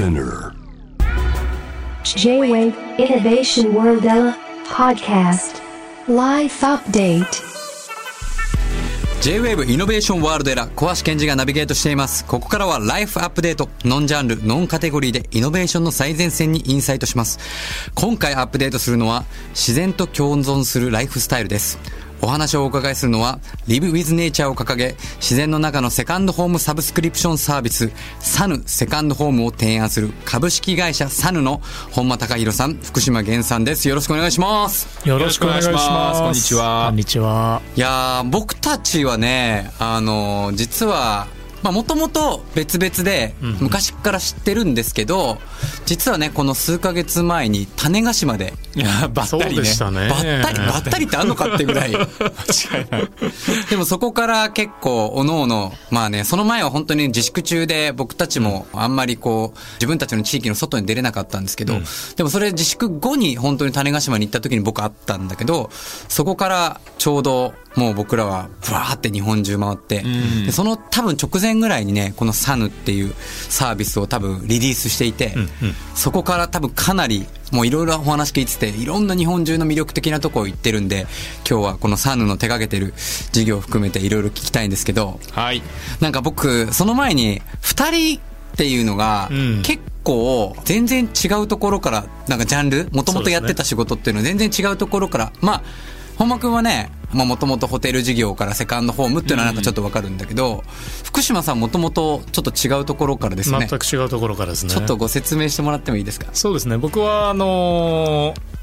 Spinner J-Wave Innovation World Podcast Life Update J-Wave イノベーションワールドエラ、小橋健二がナビゲートしています。ここからはライフアップデート、ノンジャンル、ノンカテゴリーでイノベーションの最前線にインサイトします。今回アップデートするのは、自然と共存するライフスタイルです。お話をお伺いするのは、Live with Nature を掲げ、自然の中のセカンドホームサブスクリプションサービス、サヌセカンドホームを提間する株式会社サヌの本間隆弘さん、福島源さんです。よろしくお願いします。よろしくお願いします。こんにちは。こんにちは。いやー、僕たちはね、実は、もともと別々で昔から知ってるんですけど、実はねこの数ヶ月前に種子島でばったりね、ばったりってあんのかってぐらい間違いない。でもそこから結構おのおのその前は本当に自粛中で僕たちもあんまり自分たちの地域の外に出れなかったんですけど、でもそれ自粛後に本当に種子島に行った時に僕会ったんだけど、そこからちょうどもう僕らはブワーって日本中回って、でその多分直前ぐらいにねこのサヌっていうサービスを多分リリースしていて、そこから多分かなりもういろいろお話聞いてて、いろんな日本中の魅力的なところ行ってるんで、今日はこのサヌの手掛けてる事業を含めていろいろ聞きたいんですけど、はい、なんか僕その前に2人っていうのが結構全然違うところからなんかジャンル元々やってた仕事っていうの全然違うところから本間くんはねもともとホテル事業からセカンドホームっていうのはなんかちょっとわかるんだけど、福島さんもともとちょっと違うところからですね。全く違うところからですね。ちょっとご説明してもらってもいいですか？そうですね、僕は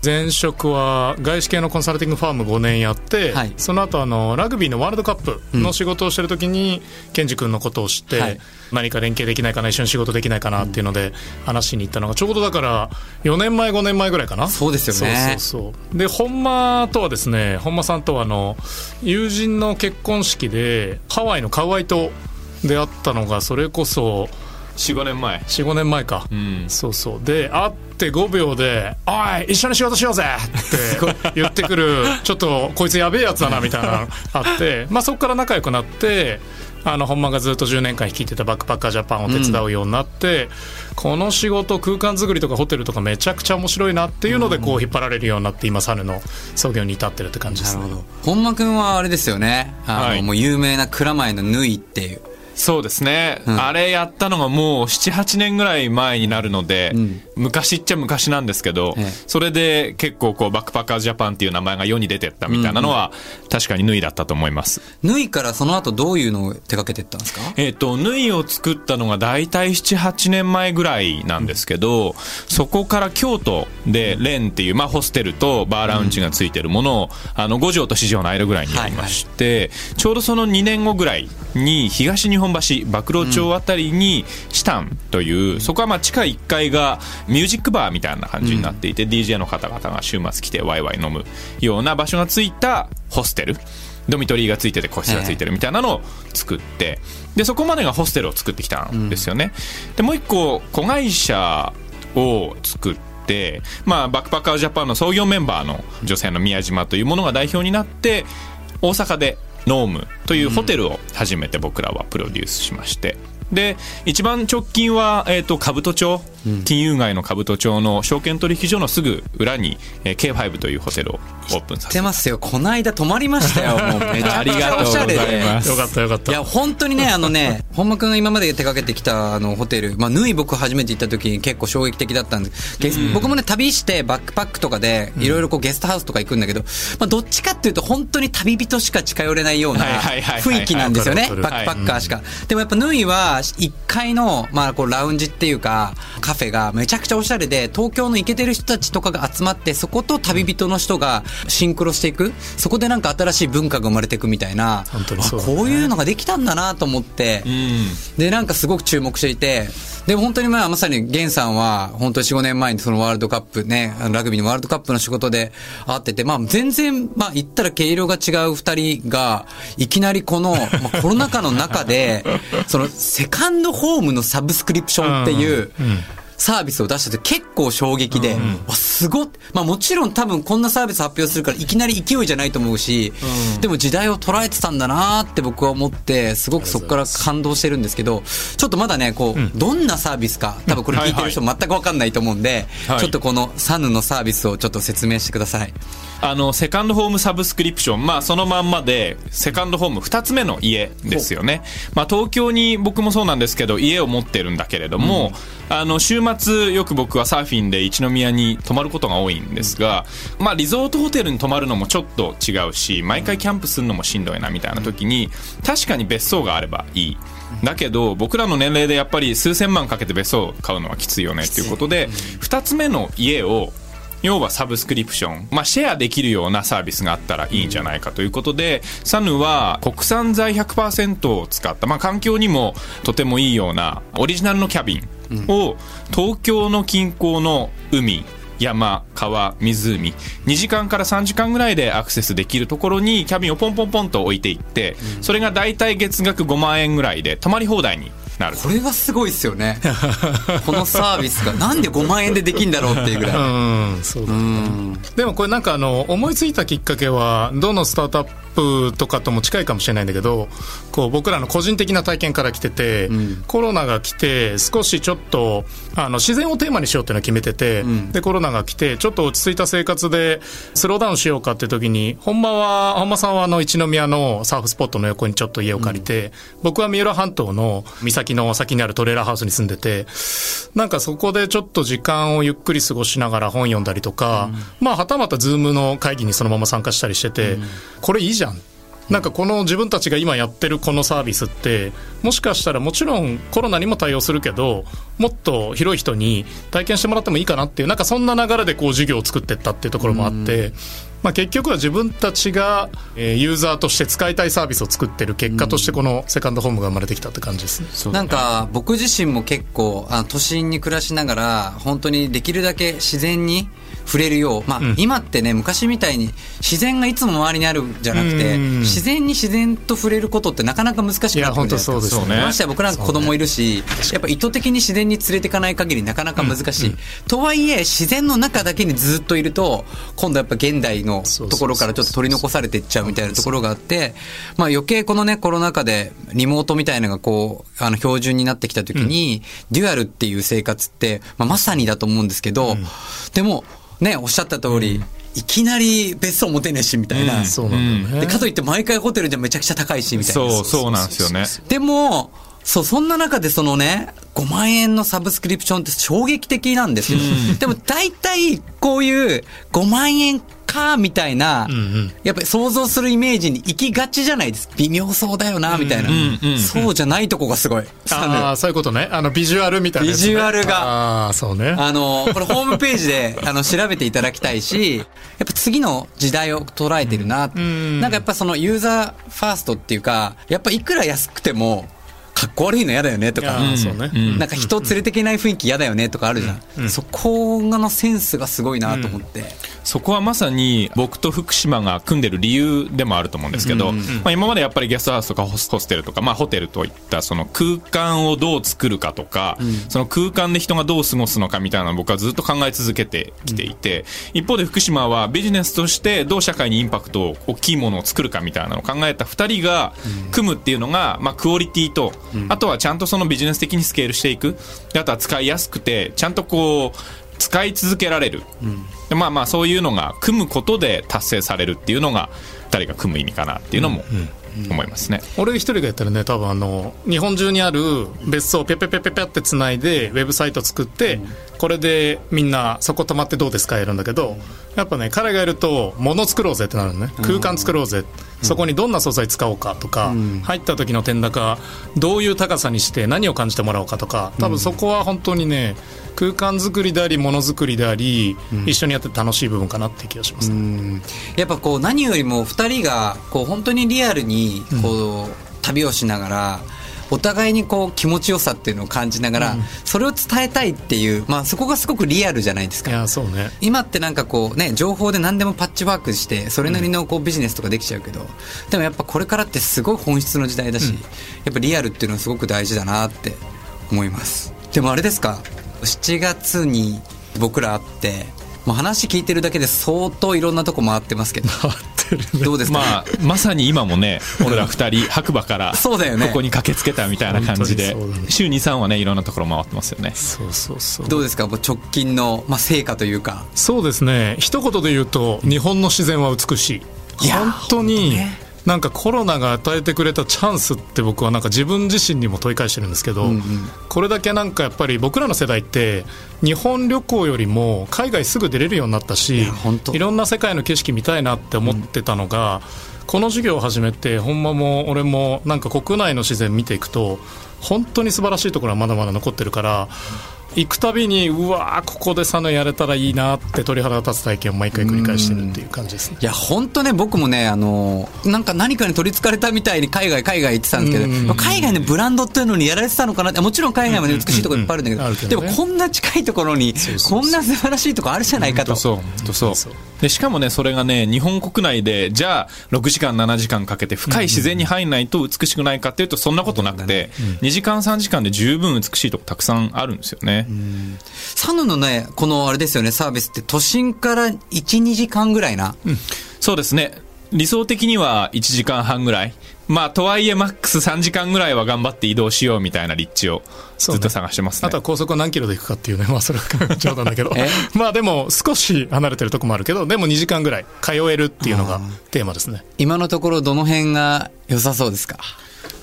前職は外資系のコンサルティングファーム5年やって、その後ラグビーのワールドカップの仕事をしてる時に、健二君のことを知って、何か連携できないかな、一緒に仕事できないかなっていうので話しに行ったのがちょうどだから4年前5年前ぐらいかな。そうですよね。そうで本間とはですね、本間さんとは友人の結婚式でハワイのカウアイ島で会ったのがそれこそ 4,5年前か、で会って5秒で「おい一緒に仕事しようぜ!」って言ってくるちょっとこいつやべえやつだなみたいなのあって、そこから仲良くなって、本間がずっと10年間率いてたバックパッカージャパンを手伝うようになって、この仕事空間作りとかホテルとかめちゃくちゃ面白いなっていうので引っ張られるようになって、今サヌの創業に至ってるって感じですね。なるほど。本間くんはあれですよね、もう有名な蔵前の縫いっていう。そうですね、あれやったのがもう 7,8 年ぐらい前になるので、昔っちゃ昔なんですけど、それで結構バックパッカージャパンっていう名前が世に出てったみたいなのは、確かにヌイだったと思います。ヌイからその後どういうのを手掛けてったんですか？ヌイを作ったのが大体 7,8 年前ぐらいなんですけど、そこから京都でレンっていう、ホステルとバーラウンジがついてるものを5畳と4畳の間ぐらいにやりまして、ちょうどその2年後ぐらいに東日本橋馬喰町あたりにシタンという、そこは地下1階がミュージックバーみたいな感じになっていて、DJ の方々が週末来てワイワイ飲むような場所がついたホステル、ドミトリーがついてて個室がついてるみたいなのを作って、でそこまでがホステルを作ってきたんですよね。でもう一個子会社を作って、バックパッカージャパンの創業メンバーの女性の宮島というものが代表になって、大阪でノームというホテルを初めて僕らはプロデュースしまして、で一番直近は、兜町、金融街の兜町の証券取引所のすぐ裏に、K5 というホテルをオープンさせてますよ。この間泊まりましたよ。もうめちゃくちゃおしゃれでよかったよかった。いや本当にね本間くんが今まで手掛けてきたホテル、縫い僕初めて行った時に結構衝撃的だったんですけど、僕もね旅してバックパックとかでいろいろゲストハウスとか行くんだけど、どっちかっていうと本当に旅人しか近寄れないような雰囲気なんですよね、バックパッカーしか。でもやっぱ縫いは1階の、ラウンジっていうかカフェがめちゃくちゃおしゃれで、東京のイケてる人たちとかが集まって、そこと旅人の人がシンクロしていく、そこでなんか新しい文化が生まれていくみたいな、本当にそうだね、こういうのができたんだなと思って、でなんかすごく注目していて、でも本当にまさに源さんは本当に 4,5 年前にそのワールドカップね、ラグビーのワールドカップの仕事で会ってて、全然言ったら毛色が違う2人がいきなりこの、コロナ禍の中でそのセカンドホームのサブスクリプションっていうサービスを出したって結構衝撃で、うん、すごっ、まあ、もちろん多分こんなサービス発表するからいきなり勢いじゃないと思うし、うん、でも時代を捉えてたんだなって僕は思って、すごくそこから感動してるんですけど、ちょっとまだねこう、うん、どんなサービスか多分これ聞いてる人全く分かんないと思うんで、はいはい、ちょっとこのサヌのサービスをちょっと説明してください。セカンドホームサブスクリプション、まあ、そのまんまでセカンドホーム2つ目の家ですよね、まあ、東京に僕もそうなんですけど家を持ってるんだけれども、うん、週末よく僕はサーフィンで一宮に泊まることが多いんですが、まあ、リゾートホテルに泊まるのもちょっと違うし、毎回キャンプするのもしんどいなみたいな時に、確かに別荘があればいい、だけど僕らの年齢でやっぱり数千万かけて別荘を買うのはきついよねっていうことで、2つ目の家を要はサブスクリプション、まあ、シェアできるようなサービスがあったらいいんじゃないかということで、サヌは国産材 100% を使った、まあ、環境にもとてもいいようなオリジナルのキャビンを東京の近郊の海、山、川、湖、2時間から3時間ぐらいでアクセスできるところにキャビンをポンポンポンと置いていって、それがだいたい月額5万円ぐらいで泊まり放題になる。これはすごいですよねこのサービスがなんで5万円でできんだろうっていうぐらいうんそうだ、ね、うんでもこれなんか思いついたきっかけはどのスタートアップとかとも近いかもしれないんだけど、こう僕らの個人的な体験から来てて、うん、コロナが来て少しちょっと自然をテーマにしようっていうのを決めてて、うん、でコロナが来てちょっと落ち着いた生活でスローダウンしようかって時に、本間さんは一宮のサーフスポットの横にちょっと家を借りて、うん、僕は三浦半島の岬の先にあるトレーラーハウスに住んでて、なんかそこでちょっと時間をゆっくり過ごしながら本読んだりとか、うん、まあはたまたZoomの会議にそのまま参加したりしてて、うん、これいいじゃん。なんかこの自分たちが今やってるこのサービスって、もしかしたらもちろんコロナにも対応するけど、もっと広い人に体験してもらってもいいかなっていう、なんかそんな流れでこう授業を作っていったっていうところもあって、うんまあ、結局は自分たちがユーザーとして使いたいサービスを作ってる結果として、このセカンドホームが生まれてきたって感じですね。そうだね。なんか僕自身も結構都心に暮らしながら、本当にできるだけ自然に触れるよう、まあうん、今ってね昔みたいに自然がいつも周りにあるんじゃなくて、自然に自然と触れることってなかなか難しくなってくるんじゃないですか。いや本当そうですね。ましては僕なんか子供いるし、やっぱ意図的に自然に連れていかない限りなかなか難しい、うん、とはいえ自然の中だけにずっといると今度やっぱ現代のところからちょっと取り残されていっちゃうみたいなところがあって、まあ余計このねコロナ禍でリモートみたいなのがこう標準になってきた時に、うん、デュアルっていう生活って、まあ、まさにだと思うんですけど、うん、でもね、おっしゃった通り、うん、いきなり別荘持てねえしみたいな、うん、そうなんだよね。でかといって毎回ホテルじゃめちゃくちゃ高いしみたいな。そうなんですよね。でもそんな中でそのね5万円のサブスクリプションって衝撃的なんですよ、うん、でも大体こういう5万円かみたいな、うんうん、やっぱり想像するイメージに行きがちじゃないですか。微妙そうだよなみたいな、うんうんうん、そうじゃないとこがすごい。あ、そういうことね。ビジュアルみたいな、ね、ビジュアルがそうね。これホームページで調べていただきたいし、やっぱ次の時代を捉えてるな、うん、なんかやっぱそのユーザーファーストっていうか、やっぱいくら安くてもかっこ悪いの嫌だよねとか、なんか人を連れてけない雰囲気嫌だよねとかあるじゃん、うんうん、そこのセンスがすごいなと思って、うん、そこはまさに僕と福島が組んでる理由でもあると思うんですけど、うんうんまあ、今までやっぱりゲストハウスとかホステルとか、まあ、ホテルといったその空間をどう作るかとか、うん、その空間で人がどう過ごすのかみたいなのを僕はずっと考え続けてきていて、うん、一方で福島はビジネスとしてどう社会にインパクトを大きいものを作るかみたいなのを考えた2人が組むっていうのが、まあ、クオリティとあとはちゃんとそのビジネス的にスケールしていく、あとは使いやすくてちゃんとこう使い続けられる、うん、まあまあそういうのが組むことで達成されるっていうのが2人が組む意味かなっていうのも思いますね、うんうん、俺一人がやったらね多分日本中にある別荘をペペペペペってつないでウェブサイト作って、うん、これでみんなそこ泊まってどうですかやるんだけど、やっぱね彼がいると物作ろうぜってなるね。空間作ろうぜ、うんそこにどんな素材使おうかとか、うん、入った時の天高どういう高さにして何を感じてもらおうかとか、多分そこは本当にね空間作りでありものづくりであり、うん、一緒にやって楽しい部分かなって気がします、ね、うんやっぱこう何よりも2人がこう本当にリアルにこう旅をしながら、お互いにこう気持ちよさっていうのを感じながら、うん、それを伝えたいっていう、まあ、そこがすごくリアルじゃないですか。いやそうね。今ってなんかこうね情報で何でもパッチワークしてそれなりのこうビジネスとかできちゃうけど、うん、でもやっぱこれからってすごい本質の時代だし、うん、やっぱリアルっていうのはすごく大事だなって思います。でもあれですか7月に僕ら会ってもう話聞いてるだけで相当いろんなとこ回ってますけどどうですか、ね、まあ、まさに今もね俺ら2人白馬からここに駆けつけたみたいな感じで、ね、週 2,3 はねいろんなところ回ってますよね。そうそうそう。どうですか直近の、まあ、成果というか。そうですね、一言で言うと日本の自然は美しい。いや本当になんかコロナが与えてくれたチャンスって僕はなんか自分自身にも問い返してるんですけど、うんうん、これだけなんかやっぱり僕らの世代って日本旅行よりも海外すぐ出れるようになったし、 いろんな世界の景色見たいなって思ってたのが、うん、この授業を始めてほんまも俺もなんか国内の自然見ていくと本当に素晴らしいところはまだまだ残ってるから、うん、行くたびにうわここでサヌやれたらいいなって鳥肌立つ体験を毎回繰り返してるっていう感じですね。いや本当ね僕もね何かに取りつかれたみたいに海外行ってたんですけど、うんうん、海外のブランドっていうのにやられてたのかなって。もちろん海外まで美しいところいっぱいあるんだけど、うんうんうん、でもこんな近いところにこんな素晴らしいところあるじゃないかと。そうでしかもねそれがね日本国内でじゃあ6時間7時間かけて深い自然に入んないと美しくないかっていうとそんなことなくて、うんうんうん、2時間3時間で十分美しいとこたくさんあるんですよね。うんサヌのねこのあれですよねサービスって都心から1、2時間ぐらいな、うん、そうですね理想的には1時間半ぐらいまあとはいえマックス3時間ぐらいは頑張って移動しようみたいな立地をずっと探してます ね。あとは高速は何キロで行くかっていうね、まあ、それは冗談だけどまあでも少し離れてるとこもあるけどでも2時間ぐらい通えるっていうのがテーマですね。今のところどの辺が良さそうですか。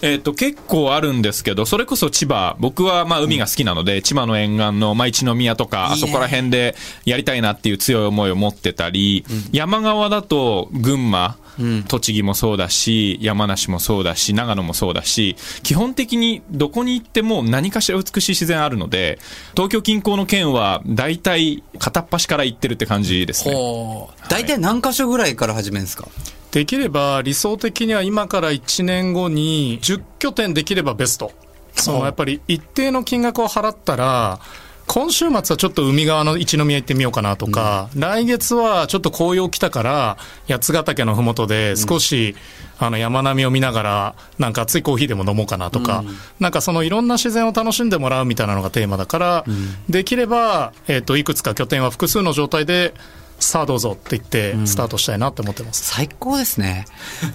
結構あるんですけどそれこそ千葉僕はまあ海が好きなので、うん、千葉の沿岸の、まあ、一宮とかあそこら辺でやりたいなっていう強い思いを持ってたり、うん、山側だと群馬、うん、栃木もそうだし山梨もそうだし長野もそうだし基本的にどこに行っても何かしら美しい自然あるので東京近郊の県は大体片っ端から行ってるって感じですね。はい、大体何か所ぐらいから始めるんですか。できれば理想的には今から1年後に10拠点できればベスト。そうやっぱり一定の金額を払ったら今週末はちょっと海側の一宮行ってみようかなとか、うん、来月はちょっと紅葉来たから八ヶ岳のふもとで少し、うん、山並みを見ながらなんか熱いコーヒーでも飲もうかなとか、うん、なんかそのいろんな自然を楽しんでもらうみたいなのがテーマだから、うん、できれば、いくつか拠点は複数の状態でさあどうぞって言ってスタートしたいなって思ってます。うん、最高ですね。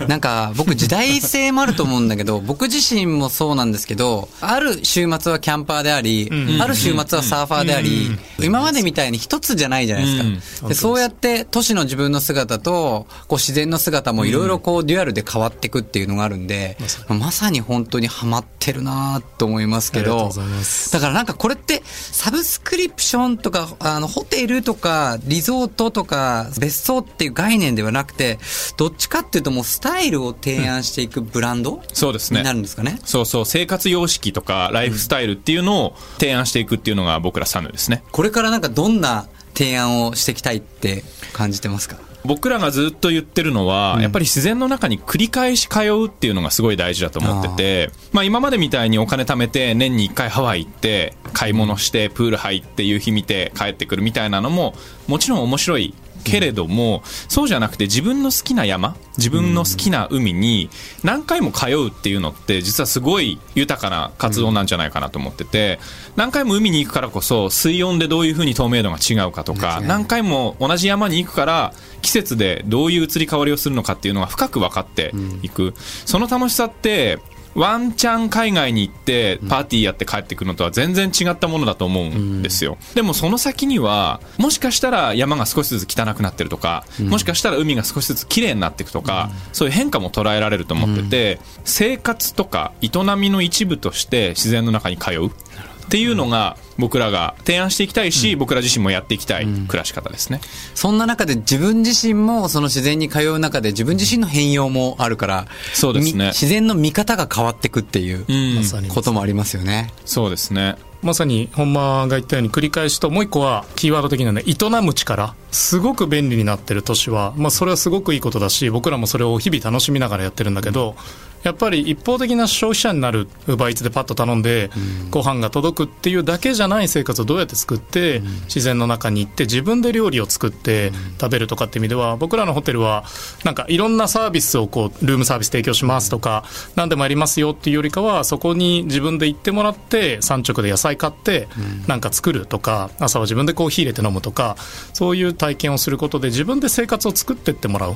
なんか僕時代性もあると思うんだけど僕自身もそうなんですけどある週末はキャンパーであり、うん、ある週末はサーファーであり、うん、今までみたいに一つじゃないじゃないですか、うん、でそうやって都市の自分の姿とこう自然の姿もいろいろこうデュアルで変わっていくっていうのがあるんで、うん、まさに本当にハマってるなと思いますけど。ありがとうございます。だからなんかこれってサブスクリプションとかホテルとかリゾートとか別荘っていう概念ではなくてどっちかっていうともうスタイルを提案していくブランド、そうですね、になるんですかね。そうそう生活様式とかライフスタイルっていうのを提案していくっていうのが僕らサヌですね。これからなんかどんな提案をしていきたいって感じてますか。僕らがずっと言ってるのは、うん、やっぱり自然の中に繰り返し通うっていうのがすごい大事だと思ってて、まあ、今までみたいにお金貯めて年に1回ハワイ行って買い物してプール入って夕日見て帰ってくるみたいなのももちろん面白いけれども、うん、そうじゃなくて自分の好きな山自分の好きな海に何回も通うっていうのって実はすごい豊かな活動なんじゃないかなと思ってて、何回も海に行くからこそ水温でどういう風に透明度が違うかとか何回も同じ山に行くから季節でどういう移り変わりをするのかっていうのが深く分かっていく、その楽しさってワンチャン海外に行ってパーティーやって帰ってくるのとは全然違ったものだと思うんですよ。でもその先にはもしかしたら山が少しずつ汚くなってるとかもしかしたら海が少しずつ綺麗になっていくとかそういう変化も捉えられると思ってて生活とか営みの一部として自然の中に通うっていうのが僕らが提案していきたいし、うん、僕ら自身もやっていきたい暮らし方ですね。そんな中で自分自身もその自然に通う中で自分自身の変容もあるから、そうですね、自然の見方が変わってくっていう、うん、こともありますよね。そうですね。まさに本間が言ったように繰り返しともう一個はキーワード的なね、営む力すごく便利になってる都市は、まあ、それはすごくいいことだし僕らもそれを日々楽しみながらやってるんだけど、やっぱり一方的な消費者になる Uber Eats でパッと頼んでご飯が届くっていうだけじゃない生活をどうやって作って自然の中に行って自分で料理を作って食べるとかって意味では僕らのホテルはなんかいろんなサービスをこうルームサービス提供しますとか何でもやりますよっていうよりかはそこに自分で行ってもらって産直で野菜材買ってなんか作るとか、朝は自分でコーヒー入れて飲むとか、そういう体験をすることで自分で生活を作っていってもらう、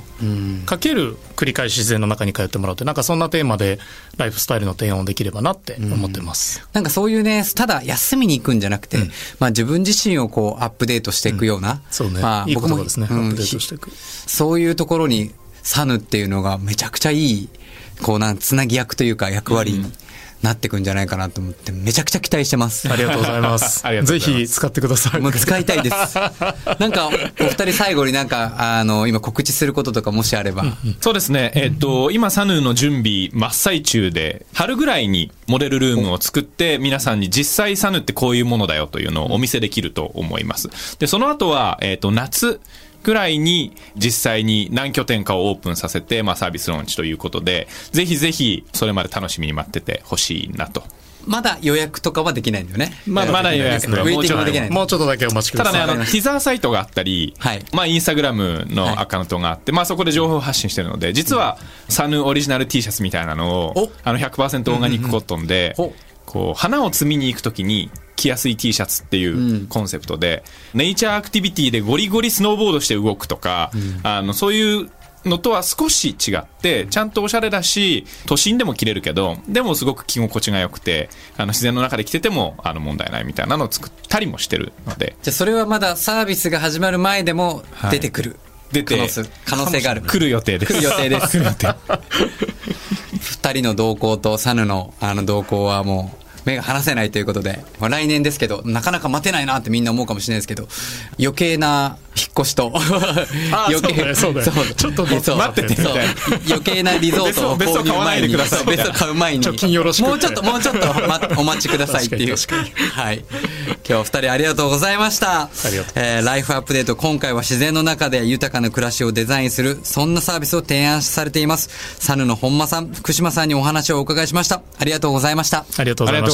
かける繰り返し自然の中に通ってもらうって、なんかそんなテーマでライフスタイルの提案をできればなって思ってます。なんかそういうね、ただ休みに行くんじゃなくて、まあ、自分自身をこうアップデートしていくような、そうね、まあ、いい言葉ですね、アップデートしていく、そういうところにサヌっていうのがめちゃくちゃいいこうなんつなぎ役というか役割になってくんじゃないかなと思ってめちゃくちゃ期待してます。ありがとうございます。ぜひ使ってください。もう使いたいです。なんかお二人最後になんか今告知することとかもしあれば。そうですね。今サヌの準備真っ最中で、春ぐらいにモデルルームを作って皆さんに実際サヌってこういうものだよというのをお見せできると思います。でその後は夏ぐらいに実際に何拠点かをオープンさせて、まあ、サービスローンチということで、ぜひぜひそれまで楽しみに待っててほしいなと。まだ予約とかはできないんだよね。まだ予約はもうちょっとだけお待ちください。ただね、ティザーサイトがあったり、はい、まあインスタグラムのアカウントがあって、まあそこで情報発信してるので、実はサヌオリジナル T シャツみたいなのを100% オーガニックコットンで、こう花を摘みに行くときに着やすい T シャツっていうコンセプトで、ネイチャーアクティビティでゴリゴリスノーボードして動くとか、そういうのとは少し違ってちゃんとおしゃれだし、都心でも着れるけどでもすごく着心地が良くて、自然の中で着てても問題ないみたいなのを作ったりもしてるので。じゃあそれはまだサービスが始まる前でも出てくる、可能性がある。来る予定です。2人の動向とサヌの動向はもう目が離せないということで、まあ、来年ですけどなかなか待てないなってみんな思うかもしれないですけど、余計な引っ越しと余計なリゾートを購入前に、別荘買う前にもうちょっとお待ちくださいっていうはい、今日2人ありがとうございました。ライフアップデート、今回は自然の中で豊かな暮らしをデザインする、そんなサービスを提案されていますサヌの本間さん、福島さんにお話をお伺いしました。ありがとうございました。ありがとうございました。ありがと